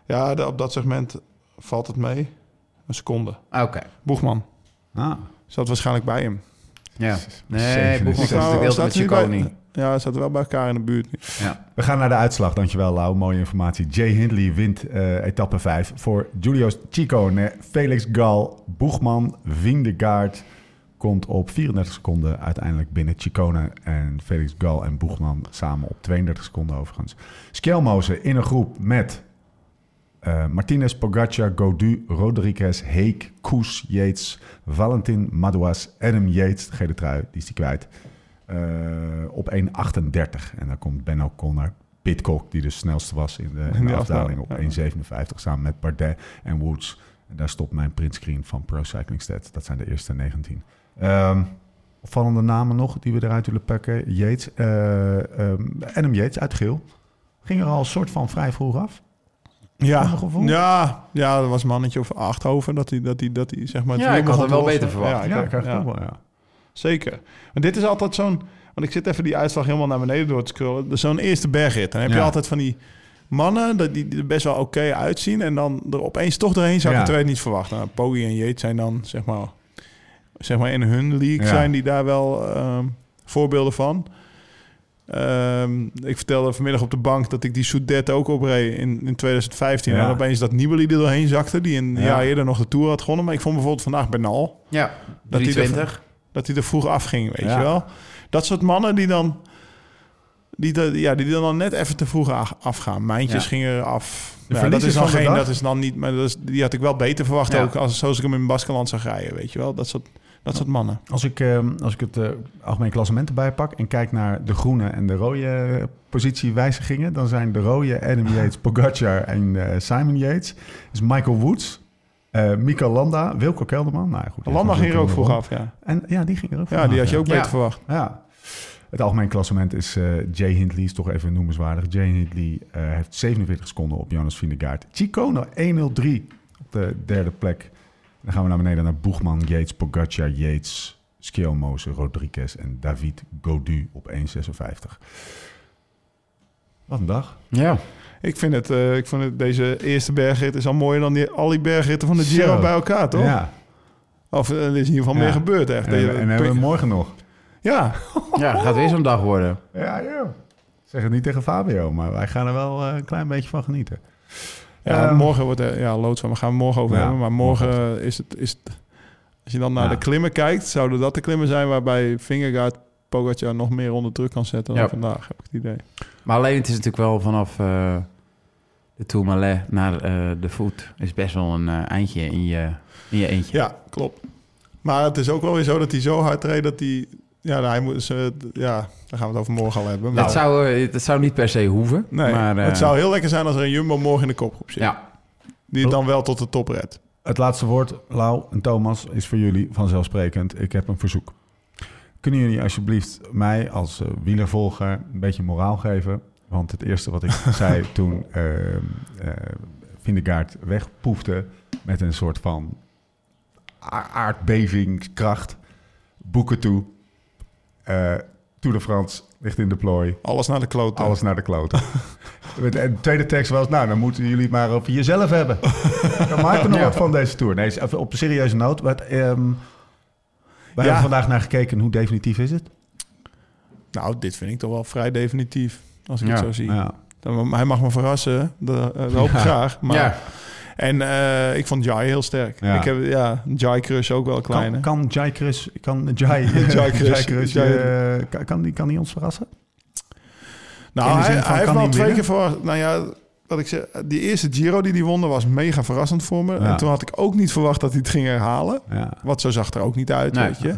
Ja, op dat segment valt het mee. Een seconde. Oké. Boegman. Zat waarschijnlijk bij hem. Ja. Nee, Boegman zat natuurlijk met Ciccone. Ja, het zat wel bij elkaar in de buurt. Ja. We gaan naar de uitslag. Dankjewel, Lau. Mooie informatie. Jay Hindley wint etappe 5 voor Giulio Ciccone. Felix Gall, Boegman, Vingegaard komt op 34 seconden uiteindelijk binnen. Ciccone en Felix Gall en Boegman samen op 32 seconden overigens. Skjelmozen in een groep met Martinez, Pogačar, Gaudu, Rodriguez, Heek, Koes, Yates, Valentin, Madouas, Adam Yates. De gele trui, die is die kwijt. Op 1,38. En dan komt Ben O'Connor naar Pidcock, die de snelste was in de afdaling op 1,57... samen met Bardet en Woods. En daar stopt mijn printscreen van Pro Cycling Stats. Dat zijn de eerste 19. Opvallende namen nog die we eruit willen pakken. Yates, Adam Yates uit Geel. Ging er al een soort van vrij vroeg af. Ja, dat was een mannetje over 8 over. Dat hij zeg maar... Ja, ik had hem wel beter verwacht. Ja, ik krijg het ook wel, ja. Zeker. Want dit is altijd zo'n... Want ik zit even die uitslag helemaal naar beneden door te scrollen. Dus zo'n eerste bergrit. Dan heb je altijd van die mannen die er best wel oké uitzien. En dan er opeens toch doorheen zou ik het niet verwachten. Nou, Pogi en Yates zijn dan, zeg maar in hun league, zijn die daar wel voorbeelden van. Ik vertelde vanmiddag op de bank dat ik die Soudet ook opreed in 2015. Ja. En opeens dat Nibali er doorheen zakte. Die een jaar eerder nog de Tour had gewonnen. Maar ik vond bijvoorbeeld vandaag Bernal. Ja, 320. Dat hij er vroeg afging, weet je wel. Dat soort mannen die dan net even te vroeg afgaan. Mijntjes gingen er af. Ja, dat is dan niet... Maar die had ik wel beter verwacht ook... Zoals ik hem in Baskenland zag rijden, weet je wel. Dat soort mannen. Als ik het algemeen klassement erbij pak... en kijk naar de groene en de rode positiewijzigingen... dan zijn de rode Adam Yates, Pogačar en Simon Yates. Dus Michael Woods... Mika Landa, Wilco Kelderman. Nou, goed, Landa ging er ook vroeg af, ja. En ja, die ging er ook vroeg af. Ja, die had je ook beter verwacht. Ja. Het algemeen klassement is Jay Hindley, is toch even noemenswaardig. Jay Hindley heeft 47 seconden op Jonas Vingegaard. Ciccone 1:03 op de derde plek. Dan gaan we naar beneden naar Boegman, Yates, Pogačar, Yates, Skjelmoze, Rodriguez en David Gaudu op 1:56. Wat een dag. Ja. Ik vind het deze eerste bergrit is al mooier dan al die bergritten van de Giro bij elkaar, toch? Ja. Of er is in ieder geval meer gebeurd, echt. En hebben we morgen nog. Ja. Ja, gaat weer zo'n dag worden. Ja. Zeg het niet tegen Fabio, maar wij gaan er wel een klein beetje van genieten. Ja, morgen wordt er loodzwaar. We gaan morgen over hebben. Maar morgen is het... Als je dan naar de klimmen kijkt, zouden dat de klimmen zijn waarbij Vingegaard... Pogačar nog meer onder druk kan zetten dan vandaag, heb ik het idee. Maar alleen het is natuurlijk wel vanaf de Tourmalet naar de voet... is best wel een eindje in je eentje. Ja, klopt. Maar het is ook wel weer zo dat hij zo hard reed dat hij... Ja, hij moet, daar gaan we het over morgen al hebben. Maar... Het zou niet per se hoeven. Nee, maar, het zou heel lekker zijn als er een Jumbo morgen in de kopgroep zit. Ja. Die het dan wel tot de top redt. Het laatste woord, Lau en Thomas, is voor jullie vanzelfsprekend. Ik heb een verzoek. Kunnen jullie alsjeblieft mij als wielervolger een beetje moraal geven? Want het eerste wat ik zei toen Vingegaard wegpoefde... met een soort van aardbevingskracht, boeken toe. Tour de France ligt in de plooi. Alles naar de kloten. Alles naar de kloten. En de tweede tekst was... nou, dan moeten jullie het maar over jezelf hebben. Dan maak er nog wat van deze Tour. Nee, op een serieuze noot... Wij hebben vandaag naar gekeken. Hoe definitief is het? Nou, dit vind ik toch wel vrij definitief. Als ik het zo zie. Ja. Dan, hij mag me verrassen. Dat hoop ik graag. Maar... Ja. En ik vond Jai heel sterk. Ja. Ik heb Jai Crush ook wel klein. Kan Jai Crush... Kan die ons verrassen? Nou, hij heeft wel twee keer verrast. Nou ja, wat ik zeg, die eerste Giro die won, was mega verrassend voor me. Ja. En toen had ik ook niet verwacht dat hij het ging herhalen. Ja. Want zo zag het er ook niet uit, weet je.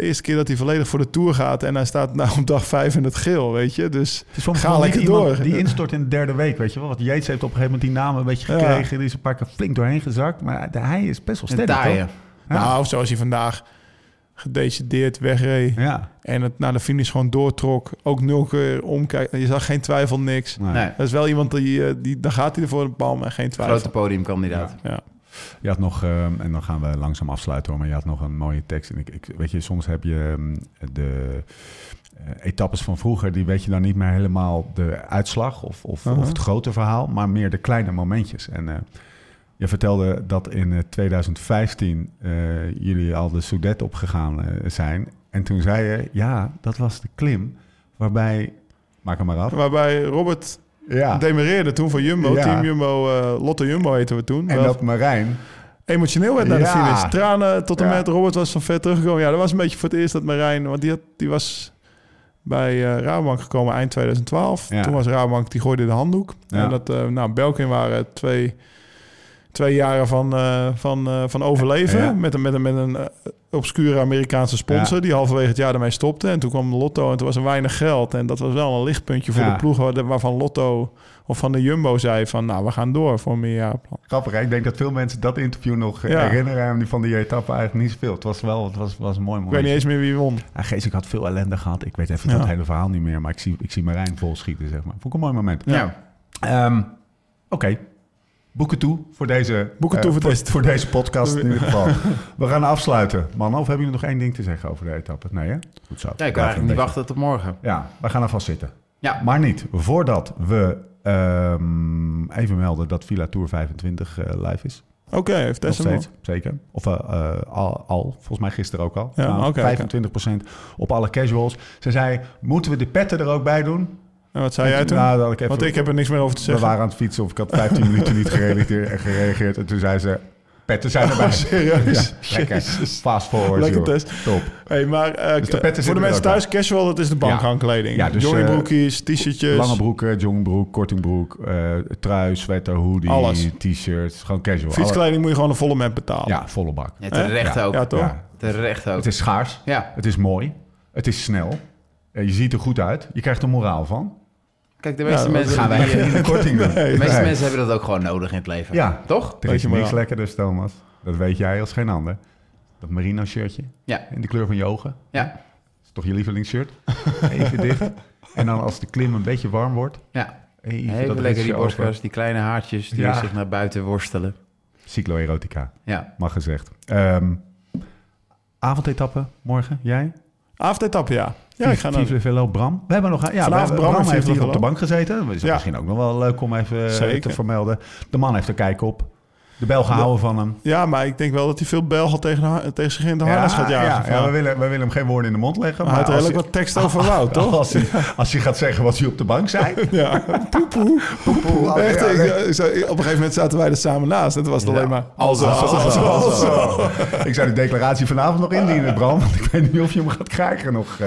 Eerste keer dat hij volledig voor de Tour gaat en hij staat op dag 5 in het geel, weet je. Dus ga lekker door. Die instort in de derde week, weet je wel. Want Yates heeft op een gegeven moment die naam een beetje gekregen. Die is een paar keer flink doorheen gezakt. Maar hij is best wel sterk, toch? Nou, zoals hij vandaag gedecideerd wegreed. Ja. En het naar de finish gewoon doortrok. Ook 0 keer omkijken. Je zag geen twijfel, niks. Nee. Dat is wel iemand die dan gaat hij ervoor de palm en geen twijfel. Grote podiumkandidaat. Ja. Je had nog, en dan gaan we langzaam afsluiten hoor, maar je had nog een mooie tekst. En ik weet je, soms heb je de etappes van vroeger, die weet je dan niet meer helemaal de uitslag of het grote verhaal, maar meer de kleine momentjes. En je vertelde dat in 2015 jullie al de Soudet opgegaan zijn. En toen zei je, dat was de klim waarbij, maak hem maar af. Waarbij Robert... Demareerde toen voor Jumbo. Ja. Team Jumbo, Lotto Jumbo heten we toen. En dat Marijn... emotioneel werd naar de finish. Tranen tot en met. Robert was van ver teruggekomen. Ja, dat was een beetje voor het eerst dat Marijn... Want die was bij Rabobank gekomen eind 2012. Ja. Toen was Rabobank, die gooide de handdoek. Ja. En dat, Belkin waren twee jaren van overleven. Ja. Met een obscure Amerikaanse sponsor... die halverwege het jaar ermee stopte. En toen kwam Lotto en toen was er weinig geld. En dat was wel een lichtpuntje voor de ploeg... waarvan Lotto of van de Jumbo zei van... nou, we gaan door voor een meerjarenplan. Grappig, hè? Ik denk dat veel mensen dat interview nog herinneren... en die van die etappe eigenlijk niet speelt. Het was wel het was een mooi moment. Ik weet niet eens meer wie won. Ja, Geesink had veel ellende gehad. Ik weet even dat hele verhaal niet meer... maar ik zie Marijn vol schieten, zeg maar. Vond ik een mooi moment. Ja. Oké. Boeken toe voor deze podcast in ieder geval. We gaan afsluiten. Mannen, of hebben jullie nog één ding te zeggen over de etappe? Nee, hè? Goed zo. Nee, ik kan eigenlijk niet wachten tot morgen. Ja, we gaan er vast zitten. Ja. Maar niet voordat we even melden dat Villa Tour 25 live is. Oké, heeft nog steeds, zeker. Of volgens mij gisteren ook al. Ja, 25% op alle casuals. Ze zei, moeten we de petten er ook bij doen? En wat zei jij toen? Nou, want ik heb er niks meer over te zeggen. We waren aan het fietsen of ik had 15 minuten niet gereageerd. En toen zei ze, petten zijn erbij. Serieus? Ja, lekker. Fast forward, lekker test. Top. Hey, maar, dus de voor de mensen thuis, casual, dat is de bankhangkleding. Ja, dus, joggingbroekjes, t-shirtjes. Lange broeken, joggingbroek, kortingbroek, trui, sweater, hoodie, alles. T-shirts. Gewoon casual. Fietskleding moet je gewoon een volle man betalen. Ja, volle bak. Ja, terecht ook. Ja, toch? Ja. Terecht ook. Het is schaars. Ja. Het is mooi. Het is snel. Je ziet er goed uit. Je krijgt er moraal van. Kijk, de meeste mensen gaan wij hier een korting doen. Nee, de meeste mensen hebben dat ook gewoon nodig in het leven. Ja, toch? Er is niks lekkerder, Thomas. Dat weet jij als geen ander. Dat merino-shirtje. Ja. In de kleur van je ogen. Ja. Dat is toch je lievelingsshirt? Even dicht. En dan als de klim een beetje warm wordt. Ja. Even lekker die borstkas, die kleine haartjes die zich naar buiten worstelen. Cycloerotica. Ja. Mag gezegd. Avondetappe morgen. Jij? Avondetappe, ja. Ja, ik ga naar Viva la Velo, Bram. We hebben nog Bram heeft hier op de bank gezeten. Dat is misschien ook nog wel leuk om even te vermelden. De man heeft er kijk op. De Belgen houden van hem. Ja, maar ik denk wel dat hij veel Belgen tegen zich in de harnas gaat jagen. Ja, we willen hem geen woorden in de mond leggen. Maar hij had er redelijk wat tekst over Wout, toch? Als hij gaat zeggen wat hij op de bank zei. Ja, poepoe. Echt, op een gegeven moment zaten wij er samen naast. En toen was het alleen maar... Alzo. Ik zou die declaratie vanavond nog indienen, Bram. Want ik weet niet of je hem gaat krijgen nog...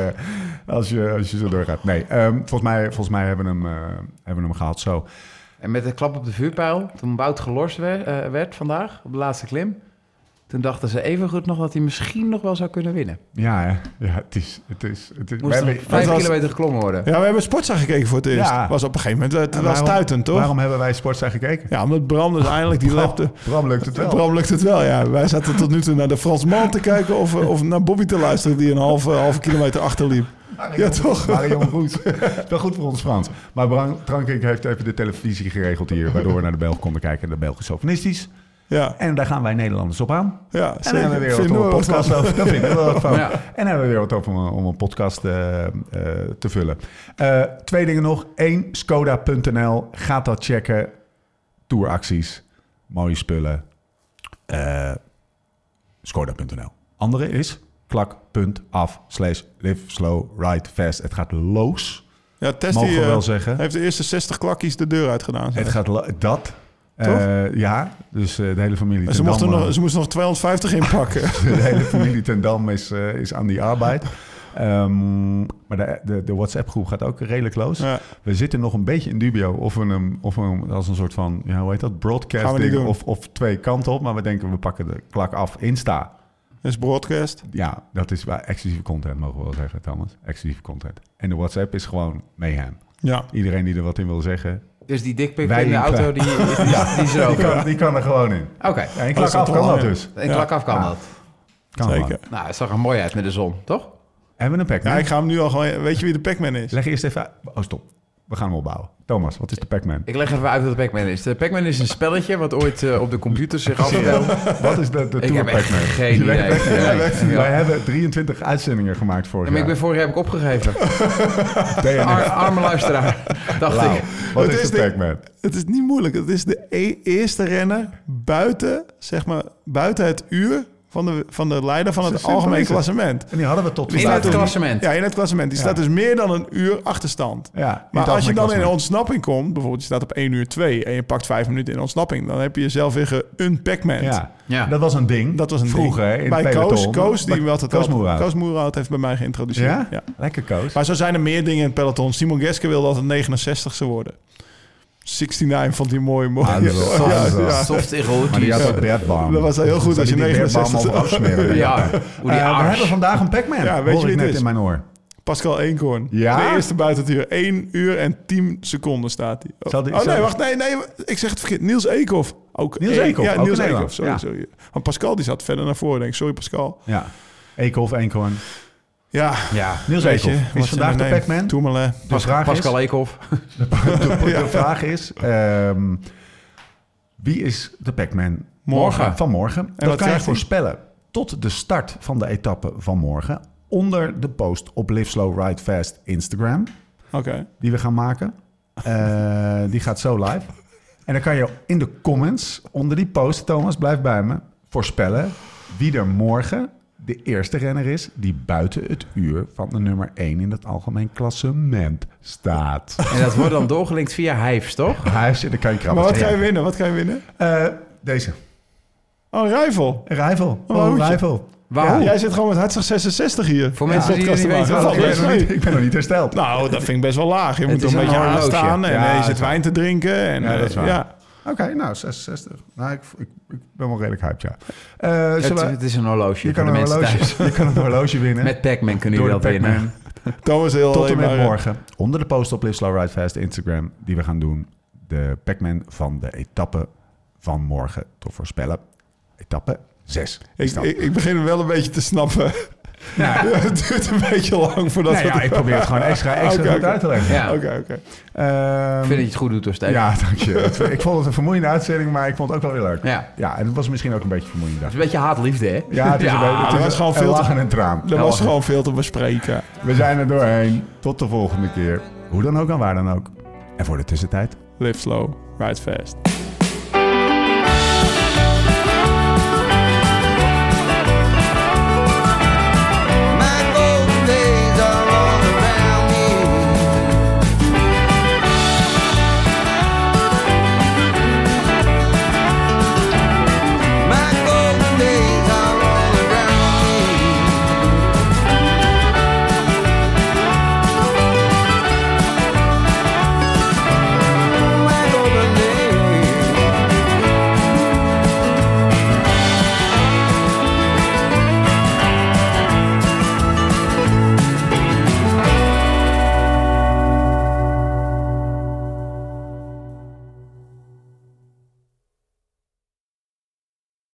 Als je zo doorgaat. Nee, volgens mij hebben we hem gehad zo. En met de klap op de vuurpijl, toen Wout gelost werd vandaag op de laatste klim... toen dachten ze evengoed nog dat hij misschien nog wel zou kunnen winnen. Ja, het is. Moest er 5 kilometer geklommen worden. Ja, we hebben Sportza gekeken voor het eerst. Ja. Was op een gegeven moment was stuitend, toch? Waarom hebben wij Sportza gekeken? Ja, omdat Bram dus eindelijk die lapte. Bram lukt het wel. Ja. Wij zaten tot nu toe naar de Fransman te kijken of naar Bobby te luisteren... die een halve kilometer achterliep. Ja, toch? Marion Roes. Wel goed voor ons Frans. Maar Bram Tankink heeft even de televisie geregeld hier... waardoor we naar de Belgen konden kijken. De Belgen chauvinistisch. Ja. En daar gaan wij Nederlanders op aan. Ja, en hebben we weer wat over een podcast over. Dat vind ik wel wat van. Ja. En hebben we weer wat over om een podcast te vullen. 2 dingen nog. 1, Skoda.nl. Gaat dat checken. Touracties. Mooie spullen. Skoda.nl. Andere is... klak.af/live slow ride fast. Het gaat los. Ja, Tess mogen we wel zeggen. Heeft de eerste 60 klakkies de deur uitgedaan. Het gaat dat. Ja, dus de hele familie en ze moesten nog 250 inpakken. De hele familie ten Dam is aan die arbeid. Maar de WhatsApp-groep gaat ook redelijk los. Ja. We zitten nog een beetje in dubio of we hem als een soort van, ja, hoe heet dat, broadcasting of twee kanten op. Maar we denken, we pakken de klak af. Insta. Dat is broadcast. Ja, dat is exclusieve content, mogen we wel zeggen, Thomas. Exclusieve content. En de WhatsApp is gewoon mayhem. Ja. Iedereen die er wat in wil zeggen. Dus die dikpik in de auto, die is er ook. Die kan er gewoon in. Oké. Ja, en klak af kan dat dus. En klak af kan dat. Kan zeker. Maar. Nou, het zag er mooi uit met de zon, toch? Hebben we een Pac-Man? Ja, ik ga hem nu al gewoon... Weet je wie de Pac-Man is? Leg eerst even... Oh, stop. We gaan hem opbouwen. Thomas, wat is de Pac-Man? Ik leg even uit wat de Pac-Man is. De Pac-Man is een spelletje wat ooit op de computer zich afspeelt. Wat is de Tour Pac-Man? Ik heb echt geen idee. Wij hebben 23 uitzendingen gemaakt vorig jaar. Ik ben vorig jaar heb ik opgegeven. Arme luisteraar, dacht ik. Wat is de Pac-Man? Het is niet moeilijk. Het is de eerste renner buiten, zeg maar, buiten het uur... Van de leider van het algemeen klassement. En die hadden we tot... In het klassement. Ja, in het klassement. Die staat dus meer dan een uur achterstand. Ja, maar als je dan in ontsnapping komt... bijvoorbeeld je staat op 1:02... en je pakt 5 minuten in ontsnapping... dan heb je jezelf weer geunpackment. Ja, dat was een ding. Vroeger, bij Peloton. Koos Moerhout heeft bij mij geïntroduceerd. Ja? Ja. Lekker Koos. Maar zo zijn er meer dingen in het peloton. Simon Geske wilde altijd 69ste worden. 69 vond hij mooi. Ah, soft erotisch. Maar die had ook Redbaum. Dat was heel goed als je 69 afsmeren. We hebben vandaag een Pac-Man. Ja, weet je wie het is? In mijn oor. Pascal Eenkhoorn. Ja? De eerste buiten het uur. 1:10 staat hij. Ik zeg het verkeerd. Niels Eekhoff. Niels Eekhoff. Sorry. Want Pascal die zat verder naar voren. Denk ik. Sorry Pascal. Ja. Eekhoff, Eenkhoorn. Ja, Niels Eekhoff is vandaag de Pac-Man. Pascal Eekhoff. De vraag is, wie is de Pac-Man vanmorgen? En dat kan je voorspellen tot de start van de etappe van morgen... onder de post op Live Slow Ride Fast Instagram, die we gaan maken. Die gaat zo live. En dan kan je in de comments onder die post, Thomas, blijf bij me... voorspellen wie er morgen... de eerste renner is die buiten het uur van de nummer 1 in het algemeen klassement staat. En dat wordt dan doorgelinkt via Hives, toch? Hives, dan kan je krabben. Maar wat ga je winnen? Deze. Oh, Rijvel. Rijvel. Waarom? Jij zit gewoon met hartstikke 66 hier. Voor mensen die niet weten wat het is. Ik ben nog niet hersteld. Nou, dat vind ik best wel laag. Je moet er een beetje aanstaan en je zit wijn te drinken. Ja, dat is waar. Oké, nou, 66. Nou, ik ben wel redelijk hyped, ja. Het is een horloge. Je kan een horloge winnen. Met Pac-Man kunnen jullie wel winnen. Tot en met morgen. Onder de post op Live Slow Ride Fast Instagram... die we gaan doen. De Pac-Man van de etappe van morgen. Te voorspellen. Etappe 6. Ik begin wel een beetje te snappen... Ja. Het duurt een beetje lang voordat we... Ja, ik probeer het gewoon extra goed uit te leggen. Ja. Ik vind dat je het goed doet door Steven. Ja, dank je. Ik vond het een vermoeiende uitzending, maar ik vond het ook wel heel leuk. Ja, en het was misschien ook een beetje vermoeiend. Het is een beetje haatliefde, hè? Ja, het was gewoon veel lachen en traan. Er was gewoon veel te bespreken. We zijn er doorheen. Tot de volgende keer. Hoe dan ook en waar dan ook. En voor de tussentijd... Live slow, ride fast.